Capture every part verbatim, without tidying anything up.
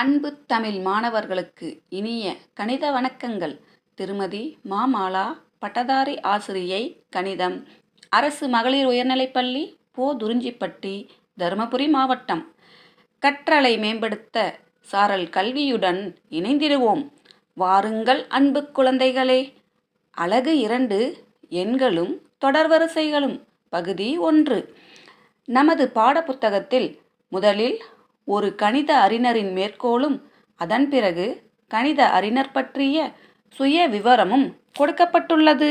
அன்பு தமிழ் மாணவர்களுக்கு இனிய கணித வணக்கங்கள். திருமதி மாமாலா பட்டதாரி ஆசிரியை, கணிதம், அரசு மகளிர் உயர்நிலைப்பள்ளி, போதுறிஞ்சிப்பட்டி, தருமபுரி மாவட்டம். கற்றலை மேம்படுத்த சாரல் கல்வியுடன் இணைந்திடுவோம். வாருங்கள் அன்பு குழந்தைகளே. அலகு இரண்டு, எண்களும் தொடர்வரிசைகளும், பகுதி ஒன்று. நமது பாடப்புத்தகத்தில் முதலில் ஒரு கணித அறிஞரின் மேற்கோளும் அதன் பிறகு கணித அறிஞர் பற்றிய சுய விவரமும் கொடுக்கப்பட்டுள்ளது.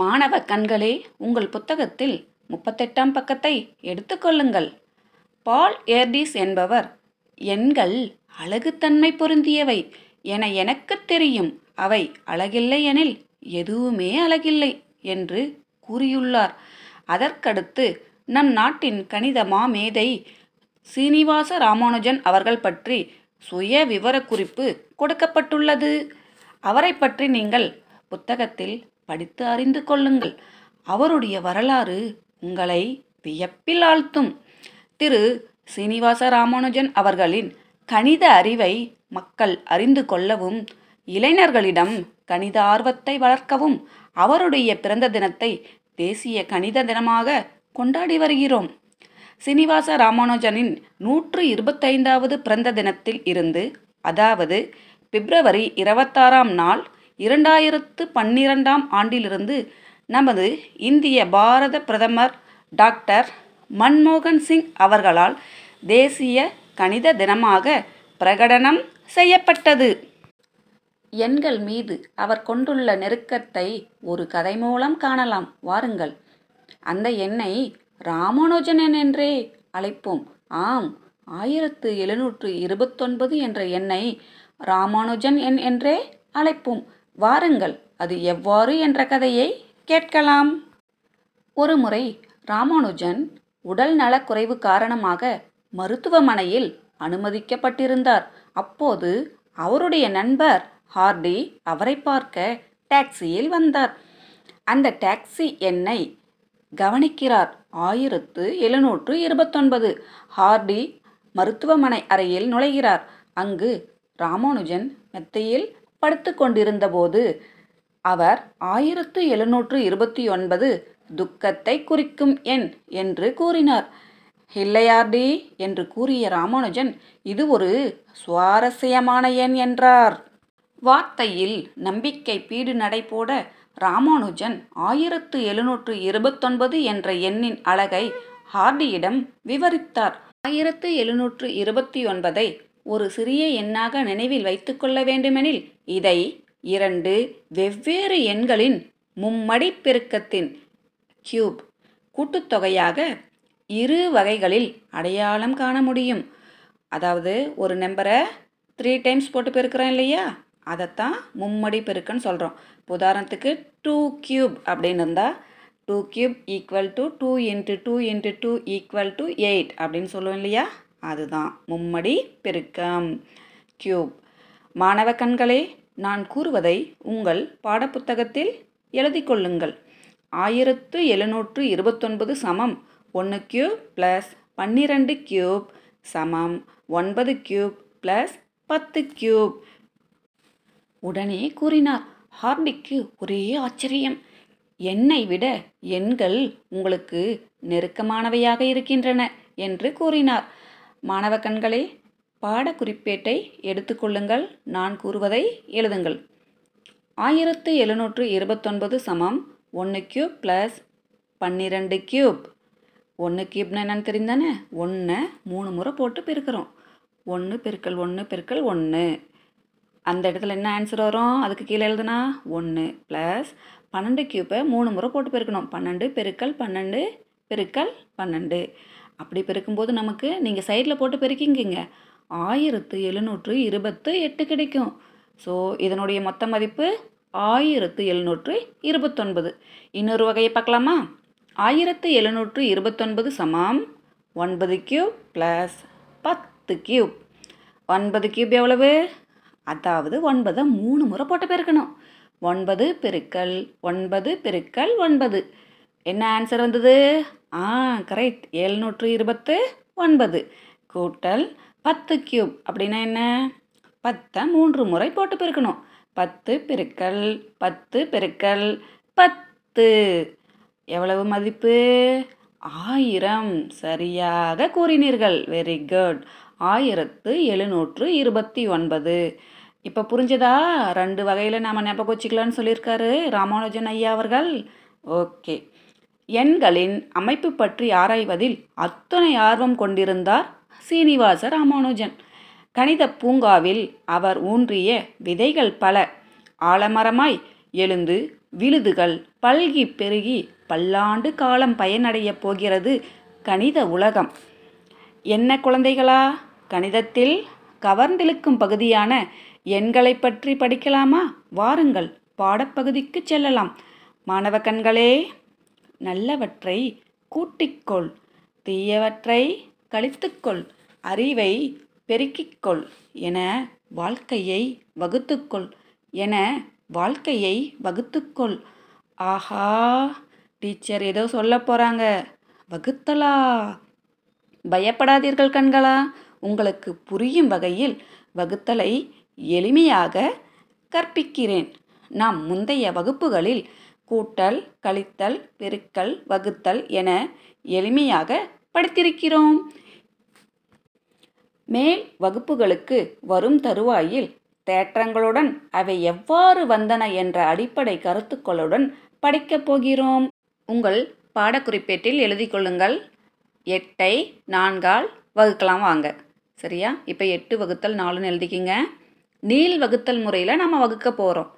மாணவ கண்களே, உங்கள் புத்தகத்தில் முப்பத்தெட்டாம் பக்கத்தை எடுத்துக்கொள்ளுங்கள். பால் ஏர்டீஸ் என்பவர், எண்கள் அழகுத்தன்மை பொருந்தியவை என எனக்கு தெரியும், அவை அழகில்லை எனில் எதுவுமே அழகில்லை என்று கூறியுள்ளார். அதற்கடுத்து நம் நாட்டின் கணித மாமேதை ஸ்ரீனிவாச ராமானுஜன் அவர்கள் பற்றி சுய விவர குறிப்பு கொடுக்கப்பட்டுள்ளது. அவரை பற்றி நீங்கள் புத்தகத்தில் படித்து அறிந்து கொள்ளுங்கள். அவருடைய வரலாறு உங்களை வியப்பில் ஆழ்த்தும். திரு ஸ்ரீனிவாச ராமானுஜன் அவர்களின் கணித அறிவை மக்கள் அறிந்து கொள்ளவும், இளைஞர்களிடம் கணித ஆர்வத்தை வளர்க்கவும் அவருடைய பிறந்த தினத்தை தேசிய கணித தினமாக கொண்டாடி வருகிறோம். ஸ்ரீனிவாச ராமானுஜனின் நூற்று இருபத்தைந்தாவது பிறந்த தினத்தில் இருந்து, அதாவது பிப்ரவரி இருபத்தாறாம் நாள் இரண்டாயிரத்து பன்னிரெண்டாம் ஆண்டிலிருந்து நமது இந்திய பாரத பிரதமர் டாக்டர் மன்மோகன் சிங் அவர்களால் தேசிய கணித தினமாக பிரகடனம் செய்யப்பட்டது. எண்கள் மீது அவர் கொண்டுள்ள நெருக்கத்தை ஒரு கதை மூலம் காணலாம். வாருங்கள், அந்த எண்ணை ராமானுஜன் என்றே அழைப்போம். ஆம், ஆயிரத்து எழுநூற்று இருபத்தொன்பது என்ற எண்ணை ராமானுஜன் எண் என்றே அழைப்போம். வாருங்கள், அது எவ்வாறு என்ற கதையை கேட்கலாம். ஒரு முறை ராமானுஜன் உடல் நலக்குறைவு காரணமாக மருத்துவமனையில் அனுமதிக்கப்பட்டிருந்தார். அப்போது அவருடைய நண்பர் ஹார்டி அவரை பார்க்க டாக்ஸியில் வந்தார். அந்த டாக்ஸி எண்ணை கவனிக்கிறார், ஆயிரத்து எழுநூற்று இருபத்தொன்பது. ஹார்டி மருத்துவமனை அறையில் நுழைகிறார். அங்கு ராமானுஜன் மெத்தையில் படுத்து கொண்டிருந்த போது அவர் ஆயிரத்து எழுநூற்று இருபத்தி ஒன்பது துக்கத்தை குறிக்கும் எண் என்று கூறினார். ஹில்லையார்டி என்று கூறிய ராமானுஜன், இது ஒரு சுவாரஸ்யமான எண் என்றார். வார்த்தையில் நம்பிக்கை பீடு நடைபோட ராமானுஜன் ஆயிரத்து எழுநூற்று இருபத்தொன்பது என்ற எண்ணின் அழகை ஹார்டியிடம் விவரித்தார். ஆயிரத்து எழுநூற்று இருபத்தி ஒன்பதை ஒரு சிறிய எண்ணாக நினைவில் வைத்து கொள்ள வேண்டுமெனில், இதை இரண்டு வெவ்வேறு எண்களின் மும்மடி பெருக்கத்தின் கியூப் கூட்டுத்தொகையாக இரு வகைகளில் அடையாளம் காண முடியும். அதாவது ஒரு நம்பரை த்ரீ டைம்ஸ் போட்டு பெருக்கிறோம் இல்லையா, அதைத்தான் மும்மடி பெருக்குன்னு சொல்கிறோம். உதாரணத்துக்கு டூ கியூப் அப்படின்னு இருந்தால் two cube equal to two into two into two equal to eight அப்படின்னு சொல்லுவோம் இல்லையா, அதுதான் மும்மடி பெருக்கம், கியூப். மாணவ கண்களே, நான் கூறுவதை உங்கள் பாடப்புத்தகத்தில் எழுதி கொள்ளுங்கள். ஆயிரத்து எழுநூற்று இருபத்தொன்பது சமம் ஒன்று கியூப் ப்ளஸ் பன்னிரெண்டு கியூப் சமம் ஒன்பது கியூப் ப்ளஸ் பத்து கியூப் உடனே கூறினார். ஹார்டிக்கு ஒரே ஆச்சரியம். எண்ணை விட எண்கள் உங்களுக்கு நெருக்கமானவையாக இருக்கின்றன என்று கூறினார். மாணவ கண்களே, பாடக்குறிப்பேட்டை எடுத்துக்கொள்ளுங்கள். நான் கூறுவதை எழுதுங்கள். ஆயிரத்து எழுநூற்று இருபத்தொன்பது சமம் ஒன்று கியூப் ப்ளஸ் பன்னிரெண்டு கியூப். ஒன்று கியூப்னு என்னென்னு தெரிந்தானே, ஒன்று மூணு முறை போட்டு பெருக்கிறோம். ஒன்று பெருக்கல் ஒன்று பெருக்கல் ஒன்று, அந்த இடத்துல என்ன ஆன்சர் வரும்? அதுக்கு கீழே எழுதுனா ஒன்று ப்ளஸ் பன்னெண்டு கியூப்பை மூணு முறை போட்டு பெருக்கணும். பன்னெண்டு பெருக்கல் பன்னெண்டு பெருக்கல் பன்னெண்டு. அப்படி பெருக்கும்போது நமக்கு, நீங்கள் சைடில் போட்டு பெருக்கிங்கிங்க, ஆயிரத்து எழுநூற்று இருபத்து எட்டு கிடைக்கும். ஸோ இதனுடைய மொத்த மதிப்பு ஆயிரத்து எழுநூற்று இருபத்தொன்பது. இன்னொரு வகையை பார்க்கலாமா? ஆயிரத்து எழுநூற்று இருபத்தொன்பது சமம் ஒன்பது கியூப் ப்ளஸ் பத்து கியூப். ஒன்பது கியூப் எவ்வளவு? அதாவது ஒன்பதை மூணு முறை போட்டு பெருக்கணும். ஒன்பது பெருக்கல் ஒன்பது பெருக்கல் ஒன்பது. என்ன ஆன்சர் வந்தது? ஆ, கரெக்ட், எழுநூற்று இருபத்து ஒன்பது கூட்டல் பத்து கியூப் அப்படின்னா என்ன? பத்தை மூன்று முறை போட்டு பெருக்கணும். பத்து பெருக்கல் பத்து பெருக்கல் பத்து எவ்வளவு மதிப்பு? ஆயிரம். சரியாக கூறினீர்கள், வெரி குட். ஆயிரத்து எழுநூற்று இருபத்தி ஒன்பது. இப்போ புரிஞ்சதா? ரெண்டு வகையில் நாம் ஞாபகம் வச்சுக்கலான்னு சொல்லியிருக்காரு ராமானுஜன் ஐயா அவர்கள். ஓகே, எண்களின் அமைப்பு பற்றி ஆராய்வதில் அத்தனை ஆர்வம் கொண்டிருந்தார் சீனிவாச ராமானுஜன். கணித பூங்காவில் அவர் ஊன்றிய விதைகள் பல ஆலமரமாய் எழுந்து விழுதுகள் பல்கி பெருகி பல்லாண்டு காலம் பயனடைய போகிறது கணித உலகம். என்ன குழந்தைகளா, கணிதத்தில் கவர்ந்திழுக்கும் பகுதியான எண்களை பற்றி படிக்கலாமா? வாருங்கள், பாடப்பகுதிக்கு செல்லலாம். மாணவ கண்களே, நல்லவற்றை கூட்டிக்கொள், தீயவற்றை கழித்துக்கொள், அறிவை பெருக்கிக்கொள் என வாழ்க்கையை வகுத்துக்கொள் என வாழ்க்கையை வகுத்துக்கொள். ஆஹா, டீச்சர் ஏதோ சொல்ல போகிறாங்க. வகுத்தலா? பயப்படாதீர்கள் கண்களா, உங்களுக்கு புரியும் வகையில் வகுத்தலை எளிமையாக கற்பிக்கிறேன். நாம் முந்தைய வகுப்புகளில் கூட்டல், கழித்தல், பெருக்கல், வகுத்தல் என எளிமையாக படித்திருக்கிறோம். மேல் வகுப்புகளுக்கு வரும் தருவாயில் தேற்றங்களுடன் அவை எவ்வாறு வந்தன என்ற அடிப்படை கருத்துக்களுடன் படிக்கப் போகிறோம். உங்கள் பாடக்குறிப்பேட்டில் எழுதி கொள்ளுங்கள். எட்டை நான்கால் வகுக்கலாம் வாங்க. சரியா? இப்போ எட்டு வகுத்தல் நாலுன்னு எழுதிக்கிங்க. நீள் வகுத்தல் முறையில் நம்ம வகுக்க போகிறோம்.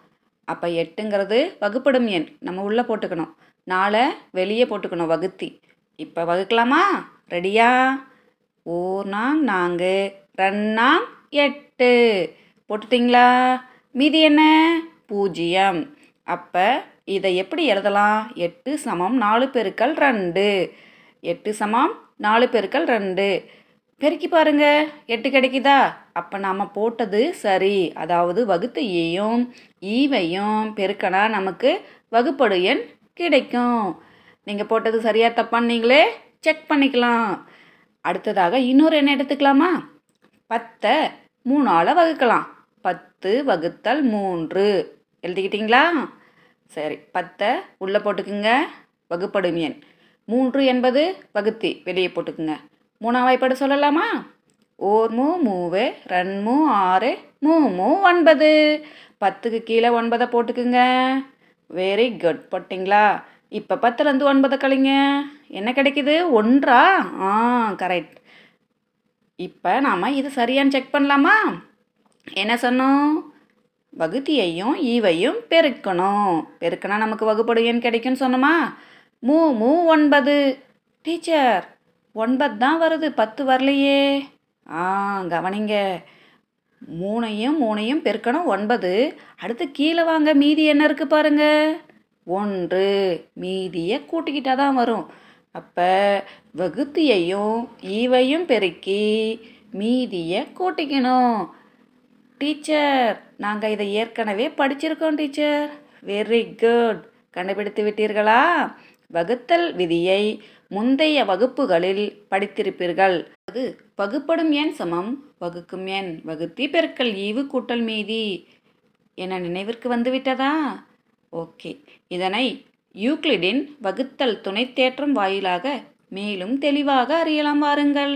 அப்போ எட்டுங்கிறது வகுப்படும் எண், நம்ம உள்ளே போட்டுக்கணும். நாளை வெளியே போட்டுக்கணும் வகுத்தி. இப்போ வகுக்கலாமா? ரெடியா? ஓர் நாங் நான்கு, ரெண்டாம் எட்டு போட்டுட்டிங்களா? மீதி என்ன? பூஜ்ஜியம். அப்போ இதை எப்படி எழுதலாம்? எட்டு சமம் நாலு பெருக்கல் ரெண்டு. எட்டு சமம் நாலு பெருக்கல் ரெண்டு. பெருக்கி பாருங்க, எட்டு கிடைக்குதா? அப்போ நாம் போட்டது சரி. அதாவது வகுத்து ஏயும் ஈவையும் பெருக்கனா நமக்கு வகுப்படு எண் கிடைக்கும். நீங்கள் போட்டது சரியா தப்பான்னு நீங்களே செக் பண்ணிக்கலாம். அடுத்ததாக இன்னொரு எண்ணை எடுத்துக்கலாமா? பத்தை மூணால் வகுக்கலாம். பத்து வகுத்தல் மூன்று எழுதிக்கிட்டிங்களா? சரி, பத்தை உள்ளே போட்டுக்குங்க, வகுப்படும் எண். மூன்று என்பது வகுத்தி, வெளியே போட்டுக்குங்க. மூணாம் வாய்ப்பாடு சொல்லலாமா? ஓர் மூ மூவு, ரெண்டு மூ ஆறு, மூ மூ ஒன்பது. பத்துக்கு கீழே ஒன்பதை போட்டுக்குங்க. வெரி குட், போட்டிங்களா? இப்போ பத்துலேருந்து ஒன்பதை கழிங்க, என்ன கிடைக்குது? ஒன்றா? ஆ, கரெக்ட். இப்போ நாம் இது சரியான்னு செக் பண்ணலாமா? என்ன சொன்னோம்? வகுத்தியையும் ஈவையும் பெருக்கணும். பெருக்கினா நமக்கு வகுப்படுவேன்னு கிடைக்குன்னு சொன்னோமா? மூ மூ ஒன்பது. டீச்சர், ஒன்பது தான் வருது, பத்து வரலையே. ஆ, கவனிங்க, மூணையும் மூணையும் பெருக்கணும் ஒன்பது. அடுத்து கீழே வாங்க, மீதி என்ன இருக்குது பாருங்கள்? ஒன்று. மீதியை கூட்டிக்கிட்டால் தான் வரும். அப்போ வகுத்தியையும் ஈவையும் பெருக்கி மீதியை கூட்டிக்கணும். டீச்சர், நாங்கள் இதை ஏற்கனவே படிச்சிருக்கோம் டீச்சர். வெரி குட், கண்டுபிடித்து விட்டீர்களா? வகுத்தல் விதியை முந்தைய வகுப்புகளில் படித்திருப்பீர்கள். அது வகுப்படும் எண் சமம் வகுக்கும் எண் வகுத்தி பெருக்கல் ஈவு கூட்டல் மீதி என நினைவிற்கு வந்துவிட்டதா? ஓகே, இதனை யூக்ளிடின் வகுத்தல் துணை தேற்றம் வாயிலாக மேலும் தெளிவாக அறியலாம் வாருங்கள்.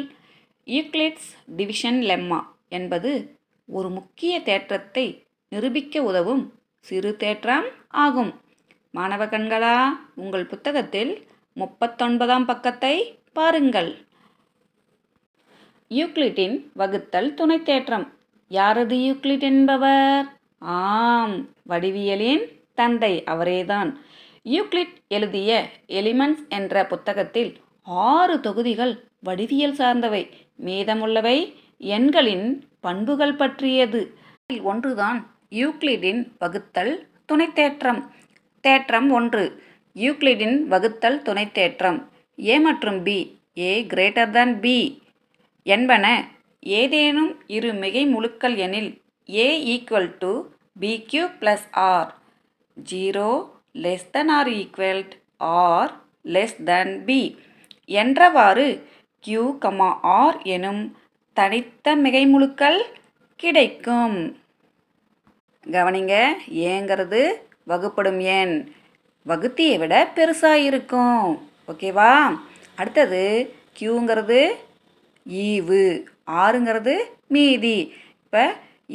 யூக்ளிட்ஸ் டிவிஷன் லெம்மா என்பது ஒரு முக்கிய தேற்றத்தை நிரூபிக்க உதவும் சிறு தேற்றம் ஆகும். மாணவ கண்களா, உங்கள் புத்தகத்தில் முப்பத்தொன்பதாம் பக்கத்தை பாருங்கள். யூக்ளிடின் வகுத்தல் துணை தேற்றம். யாரது யூக்ளிட் என்பவர்? ஆம், வடிவியலின் தந்தை அவரேதான். யூக்ளிட் எழுதிய எலிமெண்ட்ஸ் என்ற புத்தகத்தில் ஆறு தொகுதிகள் வடிவியல் சார்ந்தவை, மீதமுள்ளவை எண்களின் பண்புகள் பற்றியது. ஒன்றுதான் யூக்ளிடின் வகுத்தல் துணை தேற்றம். தேற்றம் ஒன்று, யூக்ளிடின் வகுத்தல் துணை தேற்றம். ஏ மற்றும் B, A greater than B என்பன ஏதேனும் இரு மிகை முழுக்கள் எனில் A equal to B Q plus R, zero less than R equal R less than B என்றவாறு கியூ கமா ஆர் எனும் தனித்த மிகைமுழுக்கள் கிடைக்கும். கவனிங்க, ஏங்கிறது வகுப்படும் எண் வகுத்தியை விட பெருசாக இருக்கும். ஓகேவா? அடுத்தது கியூங்கிறது ஈவு, ஆறுங்கிறது மீதி. இப்போ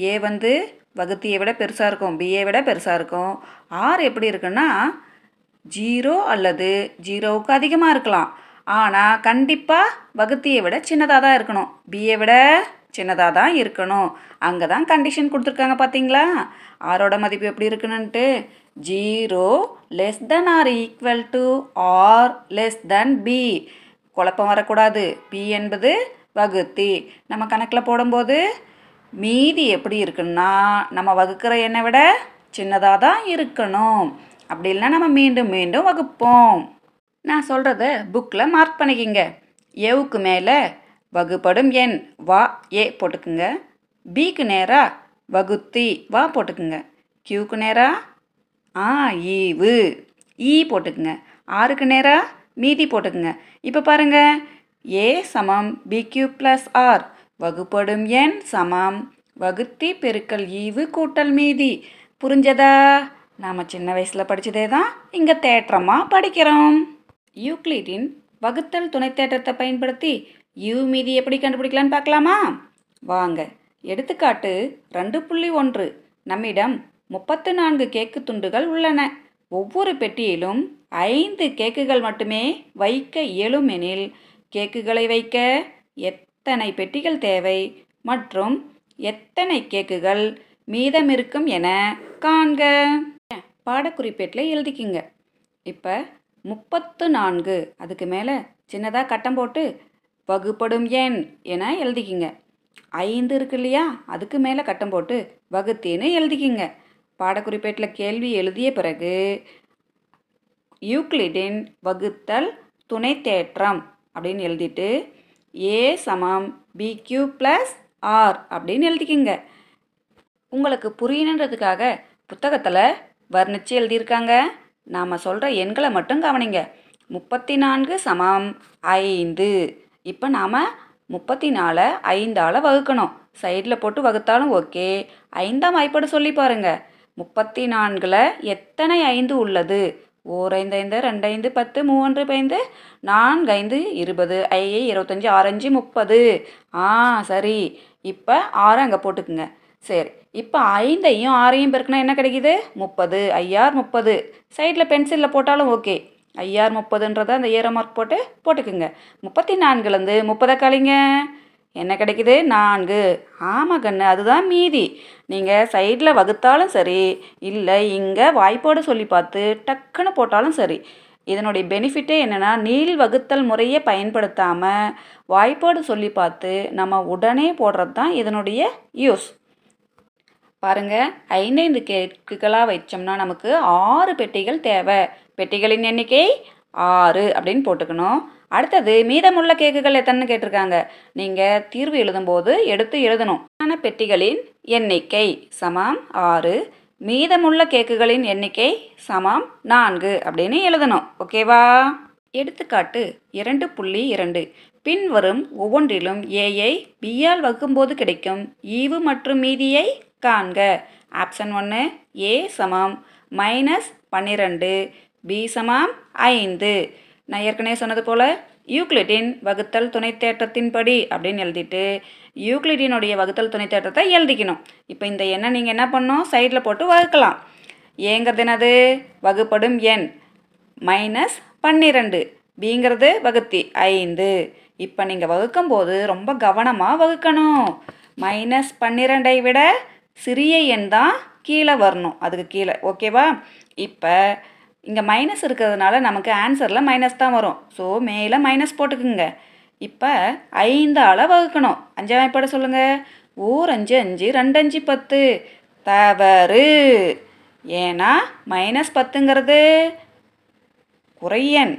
ஏ வந்து வகுத்தியை விட பெருசாக இருக்கும், பிஏ விட பெருசாக இருக்கும். ஆறு எப்படி இருக்குன்னா ஜீரோ அல்லது ஜீரோவுக்கு அதிகமாக இருக்கலாம், ஆனால் கண்டிப்பாக வகுத்தியை விட சின்னதாக தான் இருக்கணும், பிஏ விட சின்னதாக தான் இருக்கணும். அங்கே தான் கண்டிஷன் கொடுத்துருக்காங்க பார்த்தீங்களா. ஆரோட மதிப்பு எப்படி இருக்குன்னுட்டு zero less than R equal to R less than B. குழப்பம் வரக்கூடாது. பி என்பது வகுத்தி. நம்ம கணக்கில் போடும்போது மீதி எப்படி இருக்குன்னா நம்ம வகுக்கிற எண்ணை விட சின்னதாக தான் இருக்கணும். அப்படி இல்லை நம்ம மீண்டும் மீண்டும் வகுப்போம். நான் சொல்கிறத புக்கில் மார்க் பண்ணிக்கிங்க. ஏவுக்கு மேலே வகுப்படும் எண் வா ஏ போட்டுக்குங்க, பிக்கு நேராக வகுத்தி வா போட்டுக்குங்க, கியூக்கு நேராக ஆ ஈவு ஈ போட்டுக்குங்க, ஆறுக்கு நேராக மீதி போட்டுக்குங்க. இப்போ பாருங்கள், ஏ சமம் பி கியூ ப்ளஸ் ஆர், வகுப்படும் எண் சமம் வகுத்தி பெருக்கல் ஈவு கூட்டல் மீதி. புரிஞ்சதா? நாம் சின்ன வயசில் படித்ததே தான் இங்கே தேற்றமாக படிக்கிறோம். யூக்ளிடின் வகுத்தல் துணை தேற்றத்தை பயன்படுத்தி ஈவு மீதி எப்படி கண்டுபிடிக்கலான்னு பார்க்கலாமா? வாங்க. எடுத்துக்காட்டு ரெண்டு புள்ளி ஒன்று. நம்மிடம் முப்பத்து நான்கு கேக்கு துண்டுகள் உள்ளன. ஒவ்வொரு பெட்டியிலும் ஐந்து கேக்குகள் மட்டுமே வைக்க இயலும் எனில் கேக்குகளை வைக்க எத்தனை பெட்டிகள் தேவை மற்றும் எத்தனை கேக்குகள் மீதம் இருக்கும் என காண்க. பாடக்குறிப்பேட்டில் எழுதிக்கிங்க. இப்போ முப்பத்து நான்கு அதுக்கு மேலே சின்னதாக கட்டம் போட்டு வகுப்படும் எண் என எழுதிக்கிங்க. ஐந்து இருக்கு இல்லையா, அதுக்கு மேலே கட்டம் போட்டு வகுத்தின்னு எழுதிக்கிங்க. பாடக்குறிப்பேட்டில் கேள்வி எழுதிய பிறகு யூக்ளிடின் வகுத்தல் துணை தேற்றம் அப்படின்னு எழுதிட்டு ஏ சமம் பி கியூ ப்ளஸ் ஆர் அப்படின்னு எழுதிக்கிங்க. உங்களுக்கு புரியணுன்றதுக்காக புத்தகத்தில் வர்ணித்து எழுதியிருக்காங்க. நாம் சொல்கிற எண்களை மட்டும் கவனிங்க. முப்பத்தி நான்கு சமம் ஐந்து. இப்போ நாம் முப்பத்தி நாலு ஐந்தால் வகுக்கணும். சைடில் போட்டு வகுத்தாலும் ஓகே. ஐந்தாம் வாய்ப்பாடு சொல்லி பாருங்கள். முப்பத்தி நான்கில் எத்தனை ஐந்து உள்ளது? ஓர் ஐந்து ஐந்து, ரெண்டு ஐந்து பத்து, மூன்று ஐந்து, நான்கு ஐந்து இருபது, ஐ இருபத்தஞ்சி, ஆறஞ்சு முப்பது. ஆ சரி, இப்போ ஆறு அங்கே போட்டுக்குங்க. சரி, இப்போ ஐந்தையும் ஆறையும் பெருக்குனா என்ன கிடைக்கிது? முப்பது. ஐயார் முப்பது. சைடில் பென்சிலில் போட்டாலும் ஓகே. ஐயார் முப்பதுன்றதை அந்த ஏரோ மார்க் போட்டு போட்டுக்குங்க. முப்பத்தி நான்குலேருந்து முப்பதை கழிங்க, என்ன கிடைக்கிது? நான்கு. ஆமாம் கண்ணு, அதுதான் மீதி. நீங்கள் சைடில் வகுத்தாலும் சரி, இல்லை இங்கே வாய்ப்போடு சொல்லி பார்த்து டக்குன்னு போட்டாலும் சரி. இதனுடைய பெனிஃபிட்டே என்னென்னா, நீள் வகுத்தல் முறையை பயன்படுத்தாமல் வாய்ப்போடு சொல்லி பார்த்து நம்ம உடனே போடுறது தான் இதனுடைய யூஸ். பாருங்கள், ஐந்தைந்து கேக்குகளாக வச்சோம்னா நமக்கு ஆறு பெட்டிகள் தேவை. பெட்டிகளின் எண்ணிக்கை ஆறு அப்படின்னு போட்டுக்கணும். அடுத்தது மீதமுள்ள கேக்குகள் எத்தனைன்னு கேட்டிருக்காங்க. நீங்கள் தீர்வு எழுதும்போது எடுத்து எழுதணும். ஆன பெட்டிகளின் எண்ணிக்கை சமம் ஆறு, மீதமுள்ள கேக்குகளின் எண்ணிக்கை சமம் நான்கு அப்படின்னு எழுதணும். ஓகேவா? எடுத்துக்காட்டு இரண்டு புள்ளி இரண்டு. பின்வரும் ஒவ்வொன்றிலும் ஏஐ பியால் வகுக்கும்போது கிடைக்கும் ஈவு மற்றும் மீதியை காண்க. ஆப்ஷன் ஒன்று ஏ சமம் மைனஸ் பன்னிரெண்டு, பி சமம் ஐந்து. நான் ஏற்கனவே சொன்னது போல் யூக்ளிடின் வகுத்தல் துணை தேற்றத்தின்படி அப்படின்னு எழுதிட்டு யூக்ளிடினுடைய வகுத்தல் துணை தேற்றத்தை எழுதிக்கணும். இப்போ இந்த எண்ணை நீங்கள் என்ன பண்ணணும், சைடில் போட்டு வகுக்கலாம். ஏங்கிறது என்னது? வகுப்படும் எண் மைனஸ் பன்னிரெண்டு, பிங்கிறது வகுத்தி ஐந்து. இப்போ நீங்கள் வகுக்கும்போது ரொம்ப கவனமாக வகுக்கணும். மைனஸ் பன்னிரெண்டை விட சிறிய எண் தான் கீழே வரணும், அதுக்கு கீழே. ஓகேவா? இப்போ இங்கே மைனஸ் இருக்கிறதுனால நமக்கு ஆன்சரில் மைனஸ் தான் வரும். ஸோ மேலே மைனஸ் போட்டுக்குங்க. இப்போ ஐந்தால் வகுக்கணும். அஞ்சாம் வாய்ப்பாடு சொல்லுங்கள். ஓர் அஞ்சு அஞ்சு, ரெண்டு அஞ்சு பத்து. தவறு. ஏன்னா மைனஸ் பத்துங்கிறது குறையன்,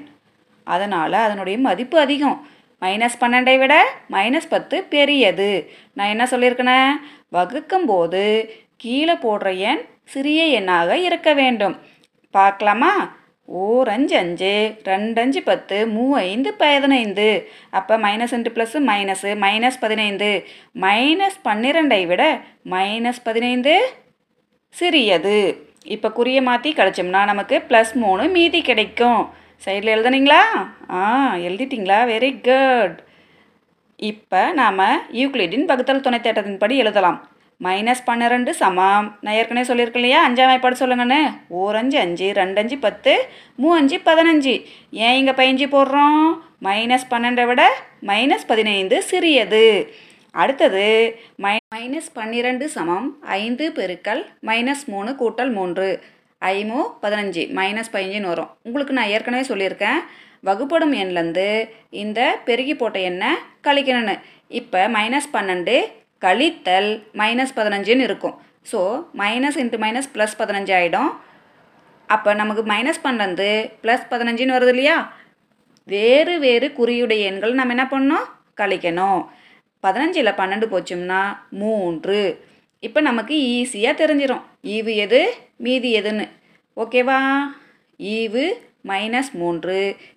அதனால் அதனுடைய மதிப்பு அதிகம். மைனஸ் பன்னெண்டை விட மைனஸ் பத்து பெரியது. நான் என்ன சொல்லியிருக்கேன்? வகுக்கும்போது கீழே போடுற எண் சிறிய எண்ணாக இருக்க வேண்டும். பார்க்கலாமா? ஓர் அஞ்சு அஞ்சு, ரெண்டு அஞ்சு பத்து, மூவைந்து பதினைந்து. அப்போ மைனஸ் ரெண்டு ப்ளஸ்ஸு மைனஸு, மைனஸ் பதினைந்து. மைனஸ் பன்னிரெண்டை விட மைனஸ் பதினைந்து சிறியது. இப்போ குறியை மாற்றி கழிச்சோம்னா நமக்கு ப்ளஸ் மூணு மீதி கிடைக்கும். சைடில் எழுதுனீங்களா? ஆ, எழுதிட்டிங்களா? Very good. இப்போ நாம் யூக்ளிடின் வகுத்தல் துணை தேட்டத்தின் படி எழுதலாம். மைனஸ் பன்னிரெண்டு சமம், நான் ஏற்கனவே சொல்லியிருக்கேன் இல்லையா, அஞ்சாம் வாய்ப்பாடு சொல்லுங்கன்னு. ஓர் அஞ்சு அஞ்சு, ரெண்டு அஞ்சு பத்து, மூ அஞ்சு பதினஞ்சு. ஏன் இங்கே பதினஞ்சு போடுறோம்? மைனஸ் பன்னெண்டை விட மைனஸ் பதினைந்து சிறியது. அடுத்தது மை மைனஸ் பன்னிரெண்டு சமம் ஐந்து பெருக்கல் மைனஸ் மூணு கூட்டல் மூன்று, ஐமு பதினஞ்சு, மைனஸ் பதினஞ்சுன்னு வரும். உங்களுக்கு நான் ஏற்கனவே சொல்லியிருக்கேன் வகுப்படும் எண்லேருந்து இந்த பெருகி போட்ட எண்ணை கழிக்கணும்னு. இப்போ மைனஸ் பன்னெண்டு கழித்தல் மைனஸ் பதினஞ்சுன்னு இருக்கும். So minus into minus plus பதினஞ்சு ஆகிடும். அப்போ நமக்கு மைனஸ் பன்னெண்டு ப்ளஸ் பதினஞ்சுன்னு வருது இல்லையா. வேறு வேறு குறியுடைய எண்கள் நம்ம என்ன பண்ணணும்? கழிக்கணும். பதினஞ்சில் பன்னெண்டு போச்சோம்னா மூன்று. இப்போ நமக்கு ஈஸியாக தெரிஞ்சிடும் ஈவு எது மீதி எதுன்னு. ஓகேவா? ஈவு மைனஸ் மூன்று,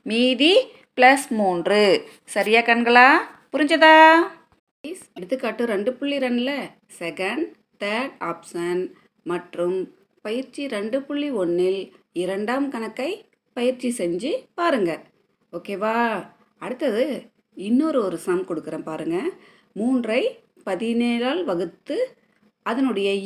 மீதி ப்ளஸ் மூன்று. சரியா கண்களா? புரிஞ்சதா? ப்ளீஸ் எடுத்துக்காட்டு ரெண்டு புள்ளி ரெண்டில் செகண்ட் தேர்ட் ஆப்ஷன் மற்றும் பயிற்சி ரெண்டு புள்ளி ஒன்றில் இரண்டாம் கணக்கை பயிற்சி செஞ்சு பாருங்கள். ஓகேவா? அடுத்தது இன்னொரு ஒரு சம் கொடுக்குறேன் பாருங்கள். மூன்றை பதினேழால் வகுத்து அதனுடைய